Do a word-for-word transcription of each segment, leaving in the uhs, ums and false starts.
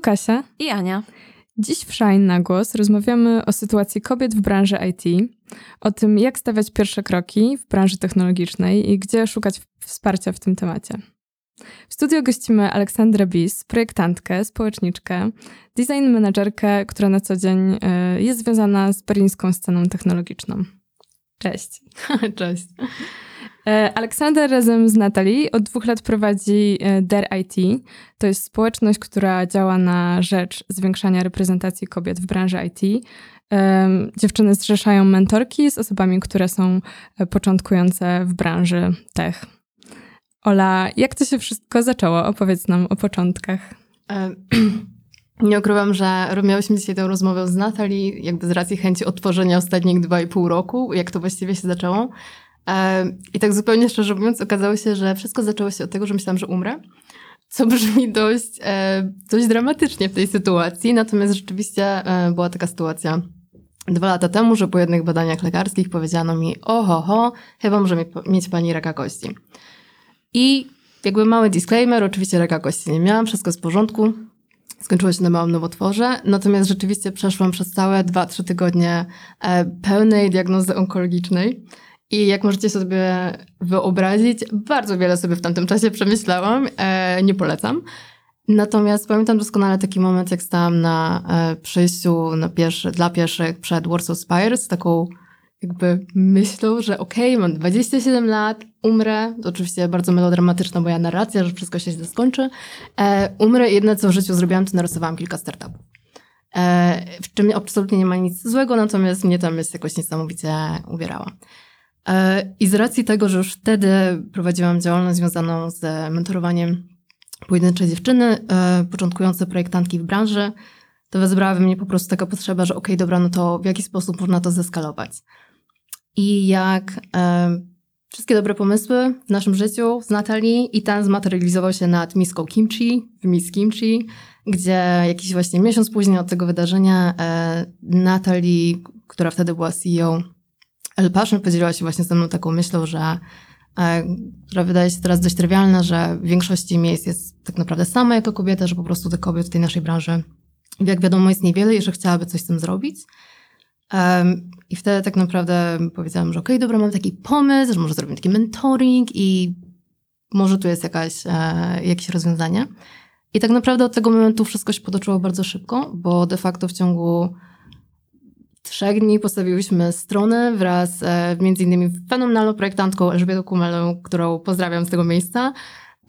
Tu Kasia i Ania. Dziś w Shine na głos rozmawiamy o sytuacji kobiet w branży I T, o tym jak stawiać pierwsze kroki w branży technologicznej i gdzie szukać wsparcia w tym temacie. W studio gościmy Aleksandrę Bis, projektantkę, społeczniczkę, design managerkę, która na co dzień jest związana z berlińską sceną technologiczną. Cześć. Cześć. Aleksander razem z Natalii od dwóch lat prowadzi DareIT. To jest społeczność, która działa na rzecz zwiększania reprezentacji kobiet w branży I T. Dziewczyny zrzeszają mentorki z osobami, które są początkujące w branży tech. Ola, jak to się wszystko zaczęło? Opowiedz nam o początkach. Nie ukrywam, że miałyśmy dzisiaj tę rozmowę z Natalii, jakby z racji chęci odtworzenia ostatnich dwa i pół roku, jak to właściwie się zaczęło. I tak zupełnie szczerze mówiąc, okazało się, że wszystko zaczęło się od tego, że myślałam, że umrę, co brzmi dość, dość dramatycznie w tej sytuacji. Natomiast rzeczywiście była taka sytuacja dwa lata temu, że po jednych badaniach lekarskich powiedziano mi: oho, ho, chyba może mieć pani raka kości. I jakby mały disclaimer, oczywiście raka kości nie miałam, wszystko jest w porządku. Skończyło się na małym nowotworze, natomiast rzeczywiście przeszłam przez całe dwa trzy tygodnie pełnej diagnozy onkologicznej. I jak możecie sobie wyobrazić, bardzo wiele sobie w tamtym czasie przemyślałam, e, nie polecam. Natomiast pamiętam doskonale taki moment, jak stałam na e, przejściu na pieszy, dla pieszych przed Warsaw Spires, z taką jakby myślą, że okej, okay, mam dwadzieścia siedem lat, umrę. To oczywiście bardzo melodramatyczna moja narracja, że wszystko się źle skończy. E, umrę i jedno, co w życiu zrobiłam, to narysowałam kilka startupów. E, w czym absolutnie nie ma nic złego, natomiast mnie ta myśl jakoś niesamowicie uwierała. I z racji tego, że już wtedy prowadziłam działalność związaną z mentorowaniem pojedynczej dziewczyny, początkujące projektantki w branży, to wezbrała we mnie po prostu taka potrzeba, że okej, okay, dobra, no to w jaki sposób można to zeskalować. I jak e, wszystkie dobre pomysły w naszym życiu z Natalii, i ten zmaterializował się nad miską Kimchi, w Miss Kimchi, gdzie jakiś właśnie miesiąc później od tego wydarzenia e, Natalii, która wtedy była C E O El Passion, podzieliła się właśnie ze mną taką myślą, że, e, która wydaje się teraz dość trywialna, że w większości miejsc jest tak naprawdę sama jako kobieta, że po prostu tych kobiet w tej naszej branży, jak wiadomo, jest niewiele i że chciałaby coś z tym zrobić. E, I wtedy tak naprawdę powiedziałam, że okej, okay, dobra, mam taki pomysł, że może zrobimy taki mentoring i może tu jest jakaś, e, jakieś rozwiązanie. I tak naprawdę od tego momentu wszystko się potoczyło bardzo szybko, bo de facto w ciągu trzech dni postawiłyśmy stronę wraz e, między innymi fenomenalną projektantką Elżbietą Kumelą, którą pozdrawiam z tego miejsca.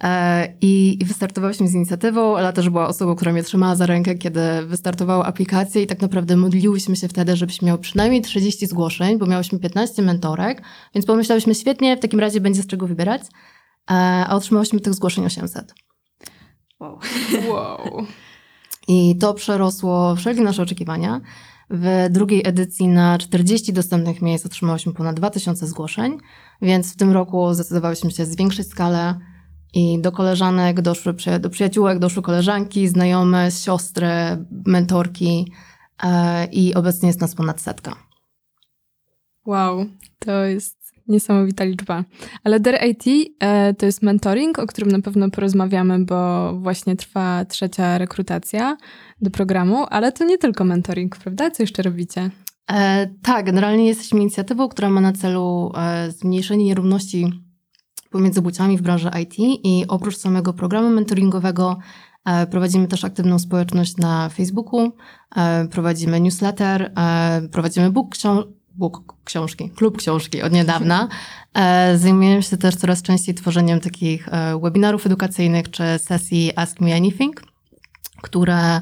E, i, I wystartowałyśmy z inicjatywą. Ela też była osobą, która mnie trzymała za rękę, kiedy wystartowała aplikacja i tak naprawdę modliłyśmy się wtedy, żebyś miał przynajmniej trzydzieści zgłoszeń, bo miałyśmy piętnaście mentorek, więc pomyślałyśmy świetnie, w takim razie będzie z czego wybierać. E, a otrzymałyśmy tych zgłoszeń osiemset. Wow. wow. I to przerosło wszelkie nasze oczekiwania. W drugiej edycji na czterdzieści dostępnych miejsc otrzymałyśmy ponad dwa tysiące zgłoszeń, więc w tym roku zdecydowałyśmy się zwiększyć skalę i do koleżanek doszły, do przyjaciółek doszły koleżanki, znajome, siostry, mentorki e, i obecnie jest nas ponad setka. Wow, to jest niesamowita liczba. Ale DareIT e, to jest mentoring, o którym na pewno porozmawiamy, bo właśnie trwa trzecia rekrutacja do programu, ale to nie tylko mentoring, prawda? Co jeszcze robicie? E, tak, generalnie jesteśmy inicjatywą, która ma na celu e, zmniejszenie nierówności pomiędzy płciami w branży I T i oprócz samego programu mentoringowego e, prowadzimy też aktywną społeczność na Facebooku, e, prowadzimy newsletter, e, prowadzimy book książki, Book książki, klub książki od niedawna. Zajmujemy się też coraz częściej tworzeniem takich webinarów edukacyjnych czy sesji Ask Me Anything, które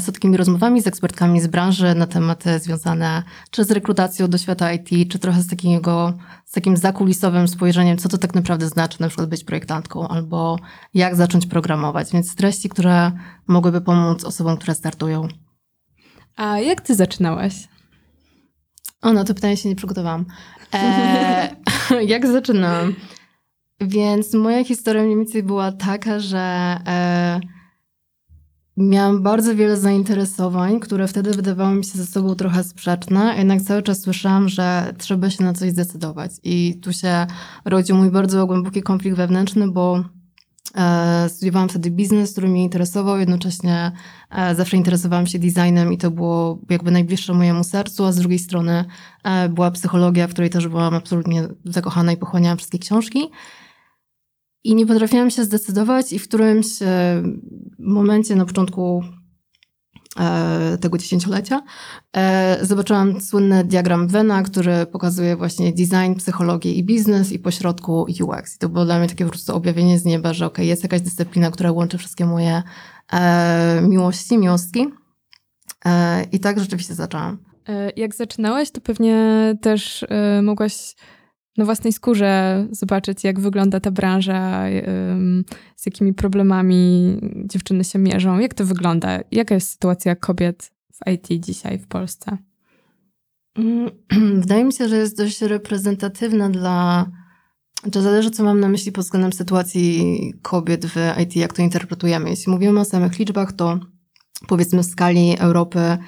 są takimi rozmowami z ekspertkami z branży na tematy związane czy z rekrutacją do świata I T, czy trochę z, takiego, z takim zakulisowym spojrzeniem, co to tak naprawdę znaczy na przykład być projektantką albo jak zacząć programować. Więc treści, które mogłyby pomóc osobom, które startują. A jak ty zaczynałaś? O, no to pytanie się nie przygotowałam. E, jak zaczynałam? Więc moja historia mniej więcej była taka, że e, miałam bardzo wiele zainteresowań, które wtedy wydawały mi się ze sobą trochę sprzeczne, jednak cały czas słyszałam, że trzeba się na coś zdecydować. I tu się rodził mój bardzo głęboki konflikt wewnętrzny, bo studiowałam wtedy biznes, który mnie interesował, jednocześnie zawsze interesowałam się designem i to było jakby najbliższe mojemu sercu, a z drugiej strony była psychologia, w której też byłam absolutnie zakochana i pochłaniałam wszystkie książki. I nie potrafiłam się zdecydować i w którymś momencie na początku tego dziesięciolecia zobaczyłam słynny diagram Vena, który pokazuje właśnie design, psychologię i biznes i pośrodku U X. I to było dla mnie takie po prostu objawienie z nieba, że okej, jest jakaś dyscyplina, która łączy wszystkie moje miłości, miłostki. I tak rzeczywiście zaczęłam. Jak zaczynałaś, to pewnie też mogłaś na własnej skórze zobaczyć, jak wygląda ta branża, z jakimi problemami dziewczyny się mierzą. Jak to wygląda? Jaka jest sytuacja kobiet w I T dzisiaj w Polsce? Wydaje mi się, że jest dość reprezentatywna dla... To zależy, co mam na myśli pod względem sytuacji kobiet w I T, jak to interpretujemy. Jeśli mówimy o samych liczbach, to powiedzmy w skali Europy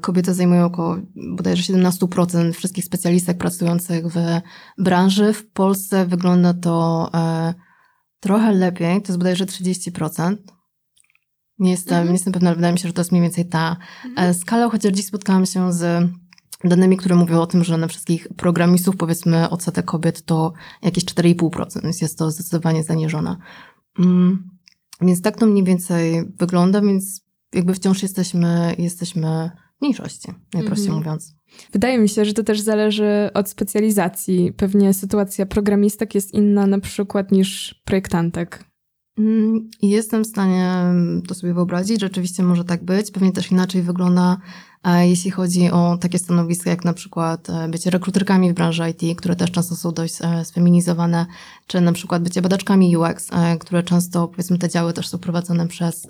kobiety zajmują około bodajże siedemnaście procent wszystkich specjalistek pracujących w branży. W Polsce wygląda to trochę lepiej, to jest bodajże trzydzieści procent. Nie jestem, mm. nie jestem pewna, ale wydaje mi się, że to jest mniej więcej ta mm. skala, chociaż dziś spotkałam się z danymi, które mówią o tym, że na wszystkich programistów powiedzmy odsetek kobiet to jakieś cztery i pół procent, więc jest to zdecydowanie zaniżone. Mm. Więc tak to mniej więcej wygląda, więc jakby wciąż jesteśmy, jesteśmy w mniejszości, najprościej mhm. mówiąc. Wydaje mi się, że to też zależy od specjalizacji. Pewnie sytuacja programistek jest inna na przykład niż projektantek. Jestem w stanie to sobie wyobrazić. Rzeczywiście może tak być. Pewnie też inaczej wygląda, jeśli chodzi o takie stanowiska, jak na przykład bycie rekruterkami w branży I T, które też często są dość sfeminizowane, czy na przykład bycie badaczkami U X, które często, powiedzmy, te działy też są prowadzone przez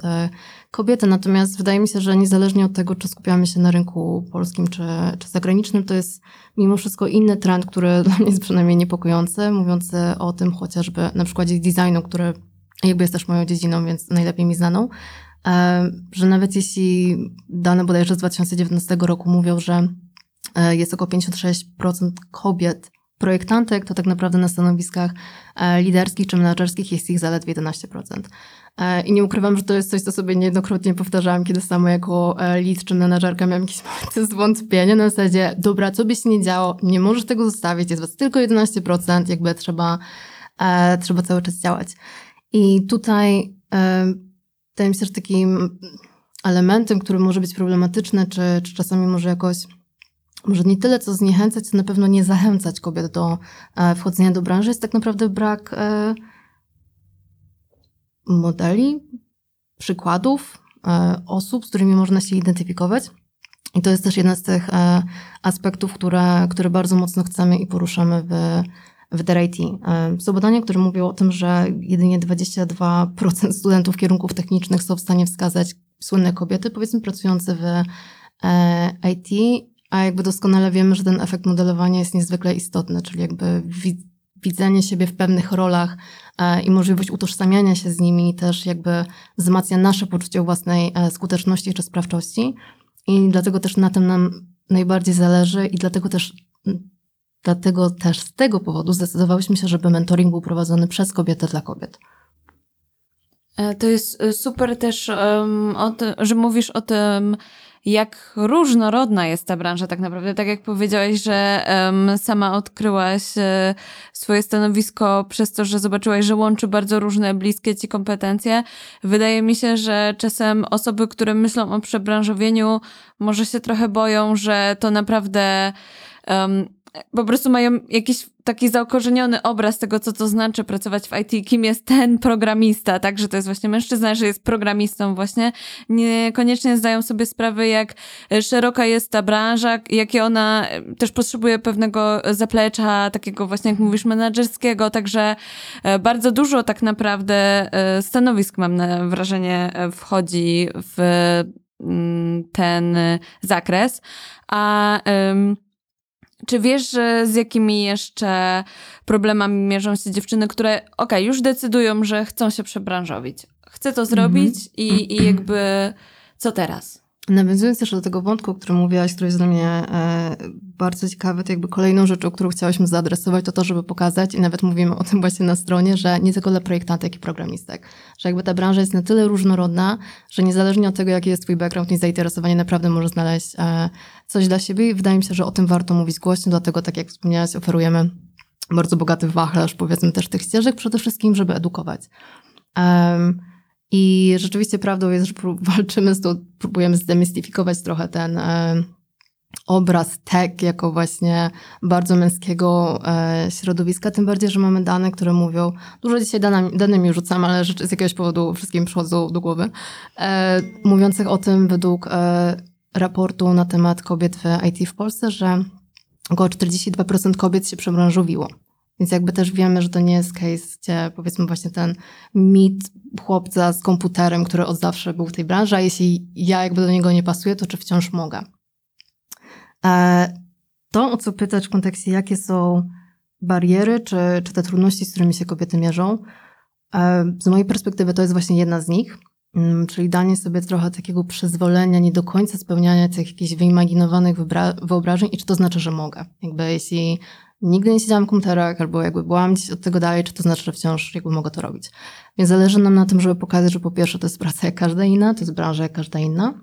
kobiety. Natomiast wydaje mi się, że niezależnie od tego, czy skupiamy się na rynku polskim, czy, czy zagranicznym, to jest mimo wszystko inny trend, który dla mnie jest przynajmniej niepokojący, mówiący o tym chociażby na przykładzie designu, który jakby jest też moją dziedziną, więc najlepiej mi znaną, że nawet jeśli dane bodajże z dwa tysiące dziewiętnastego roku mówią, że jest około pięćdziesiąt sześć procent kobiet projektantek, to tak naprawdę na stanowiskach liderskich czy menadżerskich jest ich zaledwie jedenaście procent. I nie ukrywam, że to jest coś, co sobie niejednokrotnie powtarzałam, kiedy sama jako lead czy menadżerka miałam jakieś momenty zwątpienia na zasadzie, dobra, co by się nie działo, nie możesz tego zostawić, jest was tylko jedenaście procent, jakby trzeba, trzeba cały czas działać. I tutaj e, wydaje mi się, że takim elementem, który może być problematyczny, czy, czy czasami może jakoś, może nie tyle co zniechęcać, co na pewno nie zachęcać kobiet do e, wchodzenia do branży, jest tak naprawdę brak e, modeli, przykładów, e, osób, z którymi można się identyfikować. I to jest też jeden z tych e, aspektów, które, które bardzo mocno chcemy i poruszamy w w DareIT. Są badania, które mówią o tym, że jedynie dwadzieścia dwa procent studentów kierunków technicznych są w stanie wskazać słynne kobiety, powiedzmy pracujące w I T, a jakby doskonale wiemy, że ten efekt modelowania jest niezwykle istotny, czyli jakby widzenie siebie w pewnych rolach i możliwość utożsamiania się z nimi też jakby wzmacnia nasze poczucie własnej skuteczności czy sprawczości i dlatego też na tym nam najbardziej zależy i dlatego też Dlatego też z tego powodu zdecydowałyśmy się, żeby mentoring był prowadzony przez kobietę dla kobiet. To jest super też, um, o tym, że mówisz o tym, jak różnorodna jest ta branża tak naprawdę. Tak jak powiedziałaś, że um, sama odkryłaś e, swoje stanowisko przez to, że zobaczyłaś, że łączy bardzo różne bliskie ci kompetencje. Wydaje mi się, że czasem osoby, które myślą o przebranżowieniu, może się trochę boją, że to naprawdę... Um, po prostu mają jakiś taki zakorzeniony obraz tego, co to znaczy pracować w I T, kim jest ten programista, tak, że to jest właśnie mężczyzna, że jest programistą właśnie. Niekoniecznie zdają sobie sprawy, jak szeroka jest ta branża, jakie ona też potrzebuje pewnego zaplecza, takiego właśnie, jak mówisz, menadżerskiego, także bardzo dużo tak naprawdę stanowisk, mam wrażenie, wchodzi w ten zakres. A czy wiesz, z jakimi jeszcze problemami mierzą się dziewczyny, które okej, okay, już decydują, że chcą się przebranżowić? Chcę to zrobić mm-hmm. i, i jakby co teraz? Nawiązując też do tego wątku, o którym mówiłaś, który jest dla mnie bardzo ciekawy, to jakby kolejną rzeczą, którą chciałyśmy zaadresować, to to, żeby pokazać, i nawet mówimy o tym właśnie na stronie, że nie tylko dla projektantek i programistek, że jakby ta branża jest na tyle różnorodna, że niezależnie od tego, jaki jest twój background i zainteresowanie, naprawdę możesz znaleźć coś dla siebie i wydaje mi się, że o tym warto mówić głośno, dlatego tak jak wspomniałaś, oferujemy bardzo bogaty wachlarz, powiedzmy, też tych ścieżek, przede wszystkim, żeby edukować. Um, I rzeczywiście prawdą jest, że walczymy z tą, próbujemy zdemistyfikować trochę ten e, obraz tech jako właśnie bardzo męskiego e, środowiska, tym bardziej, że mamy dane, które mówią, dużo dzisiaj danami, danymi rzucam, ale rzeczy z jakiegoś powodu wszystkim przychodzą do głowy, e, mówiących o tym według e, raportu na temat kobiet w I T w Polsce, że około czterdzieści dwa procent kobiet się przebranżowiło. Więc jakby też wiemy, że to nie jest case, gdzie powiedzmy właśnie ten mit chłopca z komputerem, który od zawsze był w tej branży, a jeśli ja jakby do niego nie pasuję, to czy wciąż mogę? To, o co pytać w kontekście, jakie są bariery, czy, czy te trudności, z którymi się kobiety mierzą, z mojej perspektywy to jest właśnie jedna z nich, czyli danie sobie trochę takiego przyzwolenia, nie do końca spełniania tych jakichś wyimaginowanych wyobrażeń i czy to znaczy, że mogę. Jakby jeśli nigdy nie siedziałam w komputerach, albo jakby byłam gdzieś od tego dalej, czy to znaczy, że wciąż jakby mogę to robić. Więc zależy nam na tym, żeby pokazać, że po pierwsze to jest praca jak każda inna, to jest branża jak każda inna.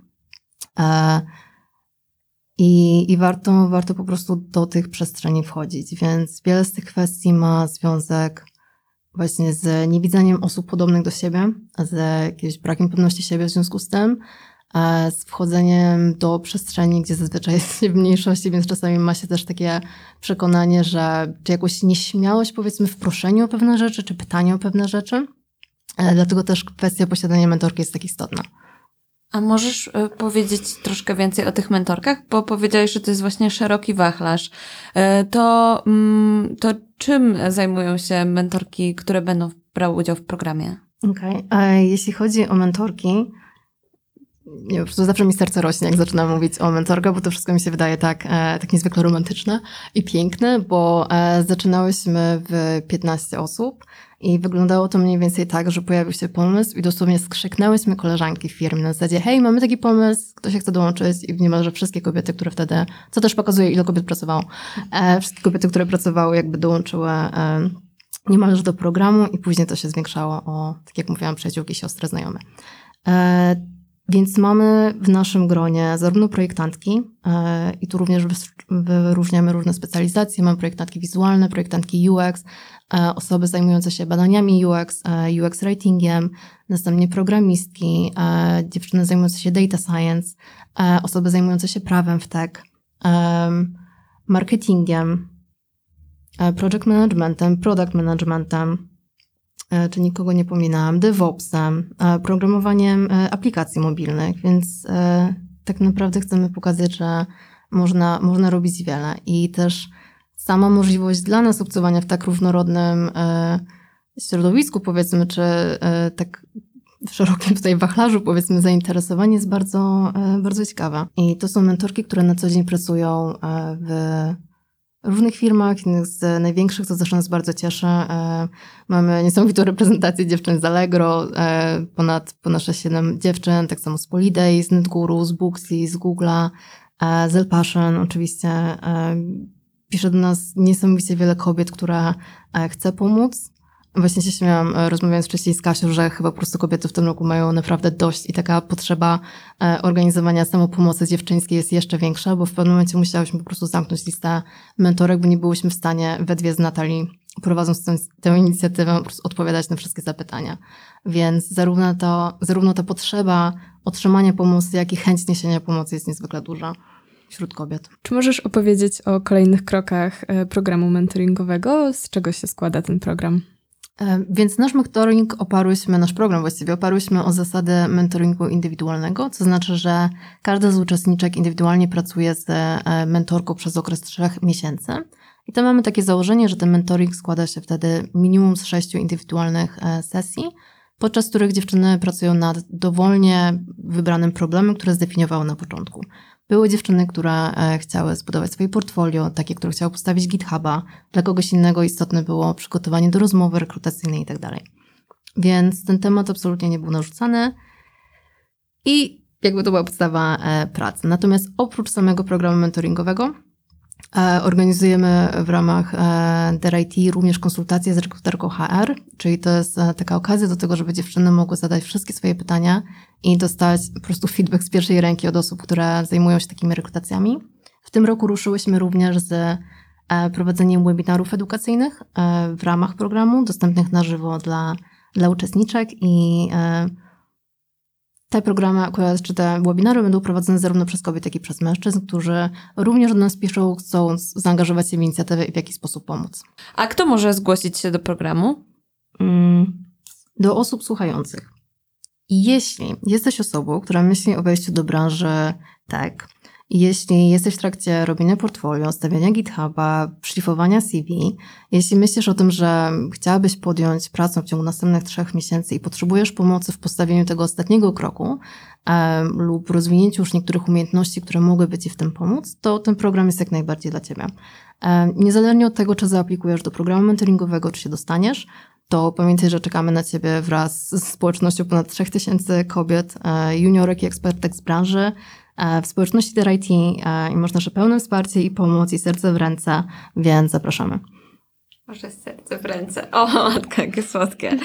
I, i warto, warto po prostu do tych przestrzeni wchodzić. Więc wiele z tych kwestii ma związek właśnie z niewidzeniem osób podobnych do siebie, z jakimś brakiem pewności siebie w związku z tym, z wchodzeniem do przestrzeni, gdzie zazwyczaj jest się w mniejszości, więc czasami ma się też takie przekonanie, że czy jakąś nieśmiałość, powiedzmy, w proszeniu o pewne rzeczy, czy pytaniu o pewne rzeczy. Dlatego też kwestia posiadania mentorki jest tak istotna. A możesz powiedzieć troszkę więcej o tych mentorkach? Bo powiedziałeś, że to jest właśnie szeroki wachlarz. To, to czym zajmują się mentorki, które będą brały udział w programie? Okej. Okay. Jeśli chodzi o mentorki, nie, po prostu zawsze mi serce rośnie, jak zaczynam mówić o mentorkach, bo to wszystko mi się wydaje tak, e, tak niezwykle romantyczne i piękne, bo e, zaczynałyśmy w piętnaście osób i wyglądało to mniej więcej tak, że pojawił się pomysł i dosłownie skrzyknęłyśmy koleżanki w firmie na zasadzie, hej, mamy taki pomysł, kto się chce dołączyć i niemalże wszystkie kobiety, które wtedy, co też pokazuje, ile kobiet pracowało, e, wszystkie kobiety, które pracowały, jakby dołączyły e, niemalże do programu i później to się zwiększało o, tak jak mówiłam, przyjaciółki, siostry, znajome. E, Więc mamy w naszym gronie zarówno projektantki e, i tu również wyróżniamy różne specjalizacje. Mamy projektantki wizualne, projektantki U X, e, osoby zajmujące się badaniami U X, e, U X writingiem, następnie programistki, e, dziewczyny zajmujące się data science, e, osoby zajmujące się prawem w tech, e, marketingiem, e, project managementem, product managementem, czy nikogo nie pominęłam, DevOpsem, programowaniem aplikacji mobilnych, więc tak naprawdę chcemy pokazać, że można, można robić wiele i też sama możliwość dla nas obcowania w tak różnorodnym środowisku, powiedzmy, czy tak w szerokim tutaj wachlarzu, powiedzmy, zainteresowanie jest bardzo, bardzo ciekawe. I to są mentorki, które na co dzień pracują w różnych firmach, innych z największych, co zawsze nas bardzo cieszy. E, mamy niesamowitą reprezentację dziewczyn z Allegro, e, ponad, ponad sześć siedem dziewczyn, tak samo z Polidei, z Nedguru, z Booksy, z Google'a, e, z El Passion oczywiście. E, pisze do nas niesamowicie wiele kobiet, które e, chce pomóc. Właśnie się śmiałam, e, rozmawiając wcześniej z Kasią, że chyba po prostu kobiety w tym roku mają naprawdę dość i taka potrzeba e, organizowania samopomocy dziewczyńskiej jest jeszcze większa, bo w pewnym momencie musiałyśmy po prostu zamknąć listę mentorek, bo nie byłyśmy w stanie we dwie z Natalii, prowadząc tę, tę inicjatywę, po prostu odpowiadać na wszystkie zapytania. Więc zarówno, to, zarówno ta potrzeba otrzymania pomocy, jak i chęć niesienia pomocy jest niezwykle duża wśród kobiet. Czy możesz opowiedzieć o kolejnych krokach programu mentoringowego? Z czego się składa ten program? Więc nasz mentoring oparłyśmy, nasz program właściwie oparłyśmy o zasadę mentoringu indywidualnego, co znaczy, że każdy z uczestniczek indywidualnie pracuje z mentorką przez okres trzech miesięcy. I to mamy takie założenie, że ten mentoring składa się wtedy minimum z sześciu indywidualnych sesji, podczas których dziewczyny pracują nad dowolnie wybranym problemem, które zdefiniowały na początku. Były dziewczyny, które chciały zbudować swoje portfolio, takie, które chciały postawić GitHuba. Dla kogoś innego istotne było przygotowanie do rozmowy rekrutacyjnej i tak dalej. Więc ten temat absolutnie nie był narzucany. I jakby to była podstawa pracy. Natomiast oprócz samego programu mentoringowego organizujemy w ramach DareIT również konsultacje z rekruterką H R, czyli to jest taka okazja do tego, żeby dziewczyny mogły zadać wszystkie swoje pytania i dostać po prostu feedback z pierwszej ręki od osób, które zajmują się takimi rekrutacjami. W tym roku ruszyłyśmy również z prowadzeniem webinarów edukacyjnych w ramach programu, dostępnych na żywo dla, dla uczestniczek i te programy, czy te webinary będą prowadzone zarówno przez kobiety, jak i przez mężczyzn, którzy również do nas piszą, chcąc zaangażować się w inicjatywę i w jakiś sposób pomóc. A kto może zgłosić się do programu? Do osób słuchających. Jeśli jesteś osobą, która myśli o wejściu do branży tech, jeśli jesteś w trakcie robienia portfolio, stawiania GitHuba, szlifowania C V, jeśli myślisz o tym, że chciałabyś podjąć pracę w ciągu następnych trzech miesięcy i potrzebujesz pomocy w postawieniu tego ostatniego kroku e, lub rozwinięciu już niektórych umiejętności, które mogłyby Ci w tym pomóc, to ten program jest jak najbardziej dla Ciebie. E, niezależnie od tego, czy zaaplikujesz do programu mentoringowego, czy się dostaniesz, to pamiętaj, że czekamy na Ciebie wraz z społecznością ponad trzech tysięcy kobiet, e, juniorek i ekspertek z branży, w społeczności DareIT i masz nasze pełne wsparcie i pomoc i serce w ręce, więc zapraszamy. Może serce w ręce. O, matka, jakie słodkie.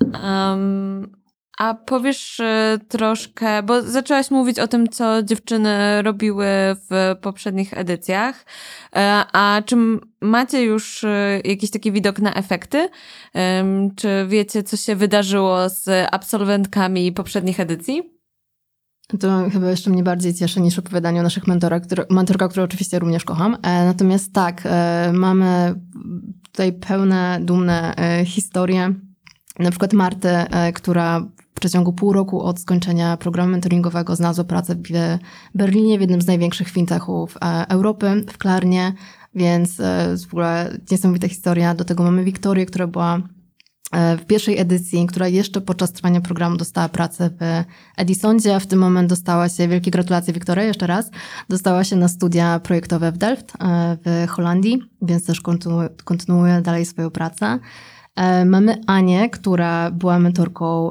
Um, a powiesz troszkę, bo zaczęłaś mówić o tym, co dziewczyny robiły w poprzednich edycjach, a czy macie już jakiś taki widok na efekty? Um, czy wiecie, co się wydarzyło z absolwentkami poprzednich edycji? To chyba jeszcze mnie bardziej cieszy niż opowiadanie o naszych mentorach, które, mentorka, które oczywiście również kocham. E, natomiast tak, e, mamy tutaj pełne, dumne e, historie. Na przykład Martę, e, która w przeciągu pół roku od skończenia programu mentoringowego znalazła pracę w Berlinie, w jednym z największych fintechów e, Europy, w Klarnie, więc e, w ogóle niesamowita historia. Do tego mamy Wiktorię, która była w pierwszej edycji, która jeszcze podczas trwania programu dostała pracę w Edisonie, a w tym moment dostała się, wielkie gratulacje Wiktoria jeszcze raz, dostała się na studia projektowe w Delft w Holandii, więc też kontynu- kontynuuje dalej swoją pracę. Mamy Anię, która była mentorką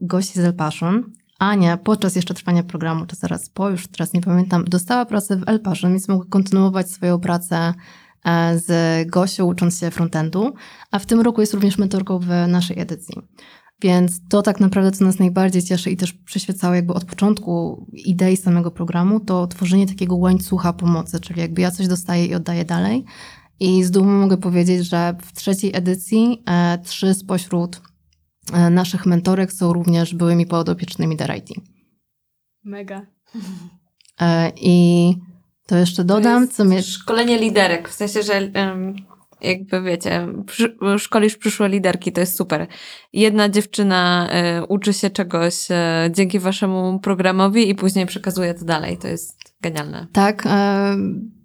gości z El Passion. Ania podczas jeszcze trwania programu, czy zaraz po, już teraz nie pamiętam, dostała pracę w El Passion, więc mogła kontynuować swoją pracę z Gosią, ucząc się frontendu, a w tym roku jest również mentorką w naszej edycji. Więc to tak naprawdę, co nas najbardziej cieszy i też przyświecało jakby od początku idei samego programu, to tworzenie takiego łańcucha pomocy, czyli jakby ja coś dostaję i oddaję dalej. I z dumą mogę powiedzieć, że w trzeciej edycji e, trzy spośród e, naszych mentorek są również byłymi podopiecznymi DareIT. Mega. E, I... To jeszcze dodam, to co mnie... Szkolenie liderek, w sensie, że jakby wiecie, szkolisz przyszłe liderki, to jest super. Jedna dziewczyna uczy się czegoś dzięki waszemu programowi i później przekazuje to dalej, to jest genialne. Tak,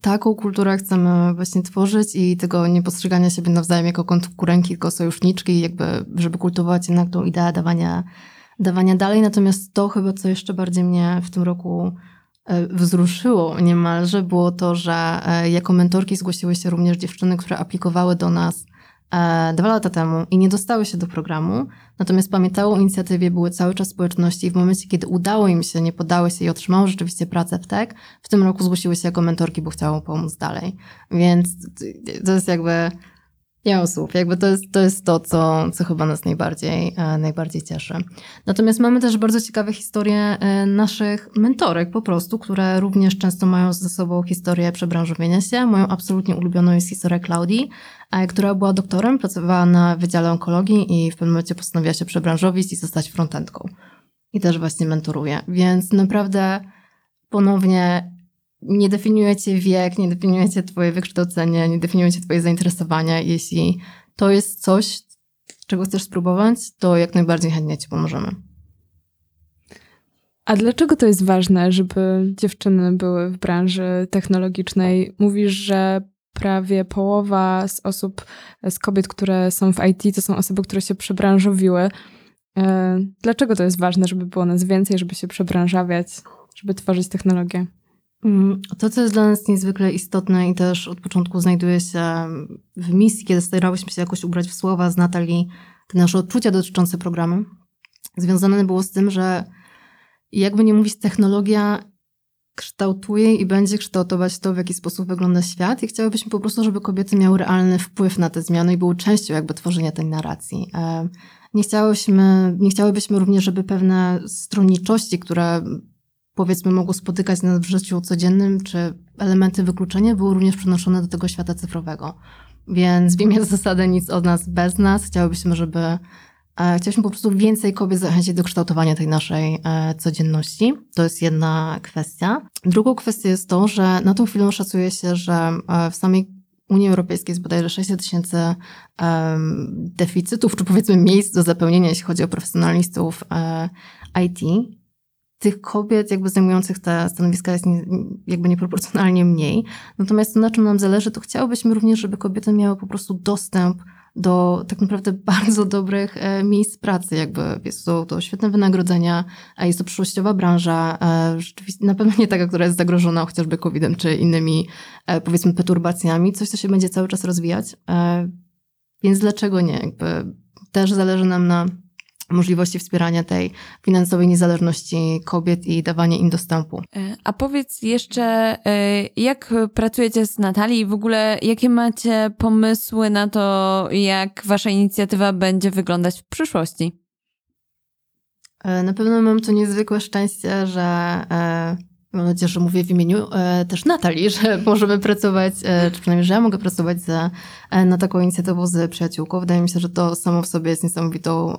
taką kulturę chcemy właśnie tworzyć i tego niepostrzegania siebie nawzajem jako konkurenki, tylko sojuszniczki, jakby, żeby kultywować jednak tą ideę dawania, dawania dalej. Natomiast to chyba, co jeszcze bardziej mnie w tym roku wzruszyło niemalże, było to, że jako mentorki zgłosiły się również dziewczyny, które aplikowały do nas dwa lata temu i nie dostały się do programu, natomiast pamiętały o inicjatywie, były cały czas w społeczności i w momencie, kiedy udało im się, nie poddały się i otrzymały rzeczywiście pracę w tech, w tym roku zgłosiły się jako mentorki, bo chciały pomóc dalej. Więc to jest jakby, nie mam słów, jakby to jest to, jest to co, co chyba nas najbardziej, najbardziej cieszy. Natomiast mamy też bardzo ciekawe historie naszych mentorek po prostu, które również często mają ze sobą historię przebranżowienia się. Moją absolutnie ulubioną jest historia Klaudii, która była doktorem, pracowała na Wydziale Onkologii i w pewnym momencie postanowiła się przebranżowić i zostać frontendką. I też właśnie mentoruje. Więc naprawdę ponownie... Nie definiujecie wiek, nie definiujecie twoje wykształcenie, nie definiujecie twoje zainteresowania. Jeśli to jest coś, czego chcesz spróbować, to jak najbardziej chętnie ci pomożemy. A dlaczego to jest ważne, żeby dziewczyny były w branży technologicznej? Mówisz, że prawie połowa z osób, z kobiet, które są w I T, to są osoby, które się przebranżowiły. Dlaczego to jest ważne, żeby było nas więcej, żeby się przebranżawiać, żeby tworzyć technologię? To, co jest dla nas niezwykle istotne i też od początku znajduje się w misji, kiedy starałyśmy się jakoś ubrać w słowa z Natalii, te nasze odczucia dotyczące programu, związane było z tym, że I jakby nie mówić, technologia kształtuje i będzie kształtować to, w jaki sposób wygląda świat, i chciałybyśmy po prostu, żeby kobiety miały realny wpływ na te zmiany i były częścią jakby tworzenia tej narracji. Nie chciałyśmy, nie chciałybyśmy również, żeby pewne stronniczości, które powiedzmy mogą spotykać nas w życiu codziennym, czy elementy wykluczenia, były również przenoszone do tego świata cyfrowego. Więc w imię zasady nic od nas bez nas. Chciałybyśmy, żeby Chcieliśmy po prostu więcej kobiet zachęcić do kształtowania tej naszej codzienności. To jest jedna kwestia. Drugą kwestią jest to, że na tą chwilę szacuje się, że w samej Unii Europejskiej jest bodajże sześćset tysięcy deficytów, czy powiedzmy miejsc do zapełnienia, jeśli chodzi o profesjonalistów I T. Tych kobiet jakby zajmujących te stanowiska jest nie, jakby nieproporcjonalnie mniej. Natomiast to, na czym nam zależy, to chciałybyśmy również, żeby kobiety miały po prostu dostęp do tak naprawdę bardzo dobrych miejsc pracy. Jakby są to świetne wynagrodzenia, a jest to przyszłościowa branża, rzeczywiście na pewno nie taka, która jest zagrożona chociażby kowidem czy innymi, powiedzmy, perturbacjami. Coś, co się będzie cały czas rozwijać. Więc dlaczego nie? Jakby też zależy nam na możliwości wspierania tej finansowej niezależności kobiet i dawania im dostępu. A powiedz jeszcze, jak pracujecie z Natalią i w ogóle jakie macie pomysły na to, jak wasza inicjatywa będzie wyglądać w przyszłości? Na pewno mam to niezwykłe szczęście, że mam nadzieję, że mówię w imieniu też Natalii, że możemy pracować, czy przynajmniej, że ja mogę pracować za, na taką inicjatywą z przyjaciółką. Wydaje mi się, że to samo w sobie jest niesamowitą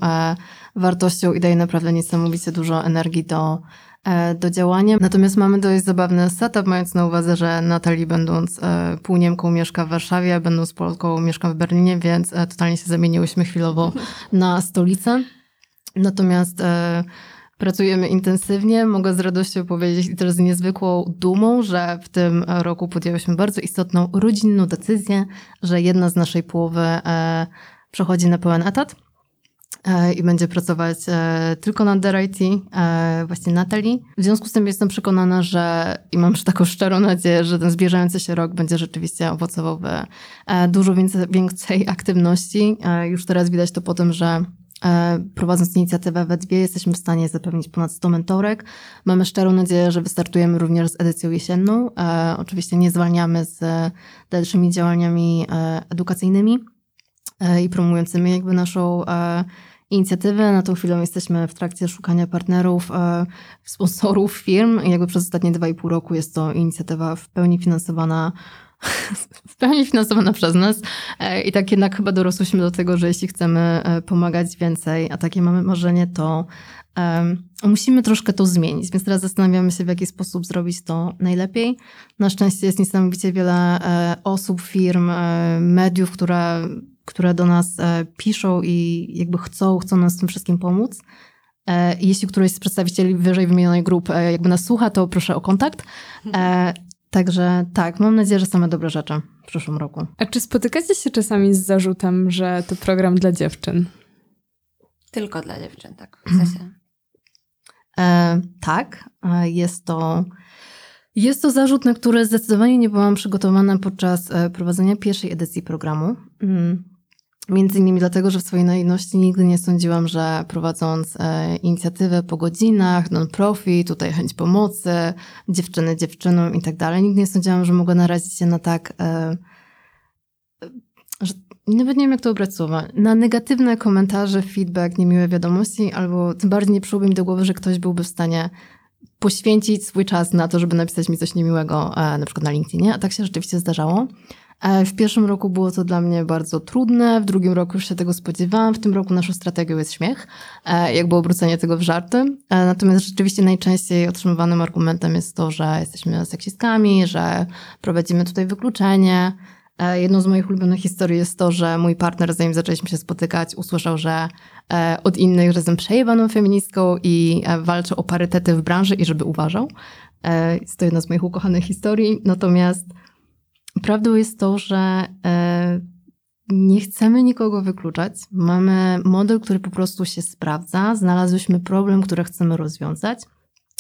wartością i daje naprawdę niesamowicie dużo energii do, do działania. Natomiast mamy dość zabawny setup, mając na uwadze, że Natalii, będąc pół Niemką, mieszka w Warszawie, będąc Polką, mieszka w Berlinie, więc totalnie się zamieniłyśmy chwilowo na stolicę. Natomiast pracujemy intensywnie. Mogę z radością powiedzieć i też z niezwykłą dumą, że w tym roku podjęłyśmy bardzo istotną rodzinną decyzję, że jedna z naszej połowy e, przechodzi na pełen etat e, i będzie pracować e, tylko na DareIT, e, właśnie Natalii. W związku z tym jestem przekonana, że i mam taką szczerą nadzieję, że ten zbliżający się rok będzie rzeczywiście owocował w e, dużo więcej, więcej aktywności. E, już teraz widać to po tym, że prowadząc inicjatywę we dwie, jesteśmy w stanie zapewnić ponad sto mentorek. Mamy szczerą nadzieję, że wystartujemy również z edycją jesienną. E, oczywiście nie zwalniamy z dalszymi działaniami e, edukacyjnymi e, i promującymi jakby naszą e, inicjatywę. Na tą chwilę jesteśmy w trakcie szukania partnerów, e, sponsorów, firm. I jakby przez ostatnie dwa i pół roku jest to inicjatywa w pełni finansowana w pełni finansowana przez nas i tak jednak chyba dorosłyśmy do tego, że jeśli chcemy pomagać więcej, a takie mamy marzenie, to um, musimy troszkę to zmienić, więc teraz zastanawiamy się, w jaki sposób zrobić to najlepiej. Na szczęście jest niesamowicie wiele osób, firm, mediów, które, które do nas piszą i jakby chcą, chcą nas w tym wszystkim pomóc. Jeśli któryś z przedstawicieli wyżej wymienionej grupy jakby nas słucha, to proszę o kontakt. Także tak, mam nadzieję, że same dobre rzeczy w przyszłym roku. A czy spotykacie się czasami z zarzutem, że to program dla dziewczyn? Tylko dla dziewczyn, tak. W sensie. E, tak, jest to, jest to zarzut, na który zdecydowanie nie byłam przygotowana podczas prowadzenia pierwszej edycji programu. Między innymi dlatego, że w swojej naiwności nigdy nie sądziłam, że prowadząc e, inicjatywę po godzinach, non-profit, tutaj chęć pomocy, dziewczyny dziewczynom i tak dalej, nigdy nie sądziłam, że mogę narazić się na tak, e, że nawet nie wiem, jak to ubrać słowa, na negatywne komentarze, feedback, niemiłe wiadomości, albo tym bardziej nie przyszłoby mi do głowy, że ktoś byłby w stanie poświęcić swój czas na to, żeby napisać mi coś niemiłego, e, na przykład na LinkedInie, a tak się rzeczywiście zdarzało. W pierwszym roku było to dla mnie bardzo trudne, w drugim roku już się tego spodziewałam, w tym roku naszą strategią jest śmiech, jakby obrócenie tego w żarty. Natomiast rzeczywiście najczęściej otrzymywanym argumentem jest to, że jesteśmy seksistkami, że prowadzimy tutaj wykluczenie. Jedną z moich ulubionych historii jest to, że mój partner, zanim zaczęliśmy się spotykać, usłyszał, że od innych, że jestem przejebaną feministką i walczę o parytety w branży i żeby uważał. Jest to jedna z moich ukochanych historii. Natomiast prawdą jest to, że nie chcemy nikogo wykluczać. Mamy model, który po prostu się sprawdza. Znalazłyśmy problem, który chcemy rozwiązać.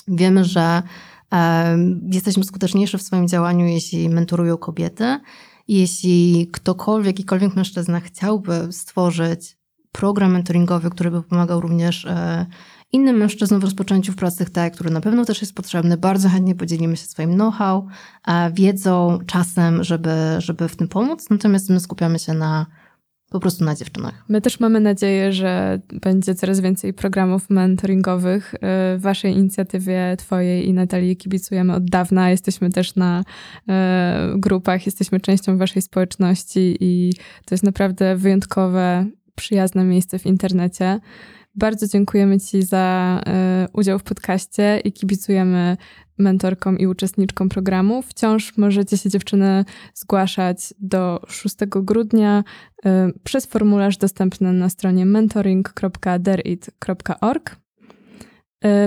Wiemy, że jesteśmy skuteczniejsze w swoim działaniu, jeśli mentorują kobiety. Jeśli ktokolwiek, jakikolwiek mężczyzna chciałby stworzyć program mentoringowy, który by pomagał również innym mężczyznom w rozpoczęciu w pracy T E, który na pewno też jest potrzebny. Bardzo chętnie podzielimy się swoim know-how, wiedzą, czasem, żeby, żeby w tym pomóc. Natomiast my skupiamy się na po prostu na dziewczynach. My też mamy nadzieję, że będzie coraz więcej programów mentoringowych. Waszej inicjatywie, twojej i Natalii kibicujemy od dawna. Jesteśmy też na grupach, jesteśmy częścią waszej społeczności i to jest naprawdę wyjątkowe, przyjazne miejsce w internecie. Bardzo dziękujemy ci za udział w podcaście i kibicujemy mentorkom i uczestniczkom programu. Wciąż możecie się, dziewczyny, zgłaszać do szóstego grudnia przez formularz dostępny na stronie mentoring kropka dare it kropka org.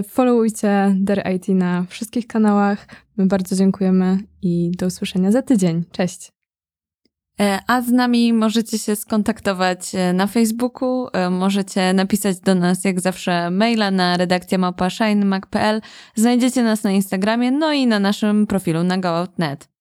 Followujcie DareIT na wszystkich kanałach. My bardzo dziękujemy i do usłyszenia za tydzień. Cześć! A z nami możecie się skontaktować na Facebooku, możecie napisać do nas jak zawsze maila na redakcja małpa shine mac kropka p l. Znajdziecie nas na Instagramie, no i na naszym profilu na go out kropka net.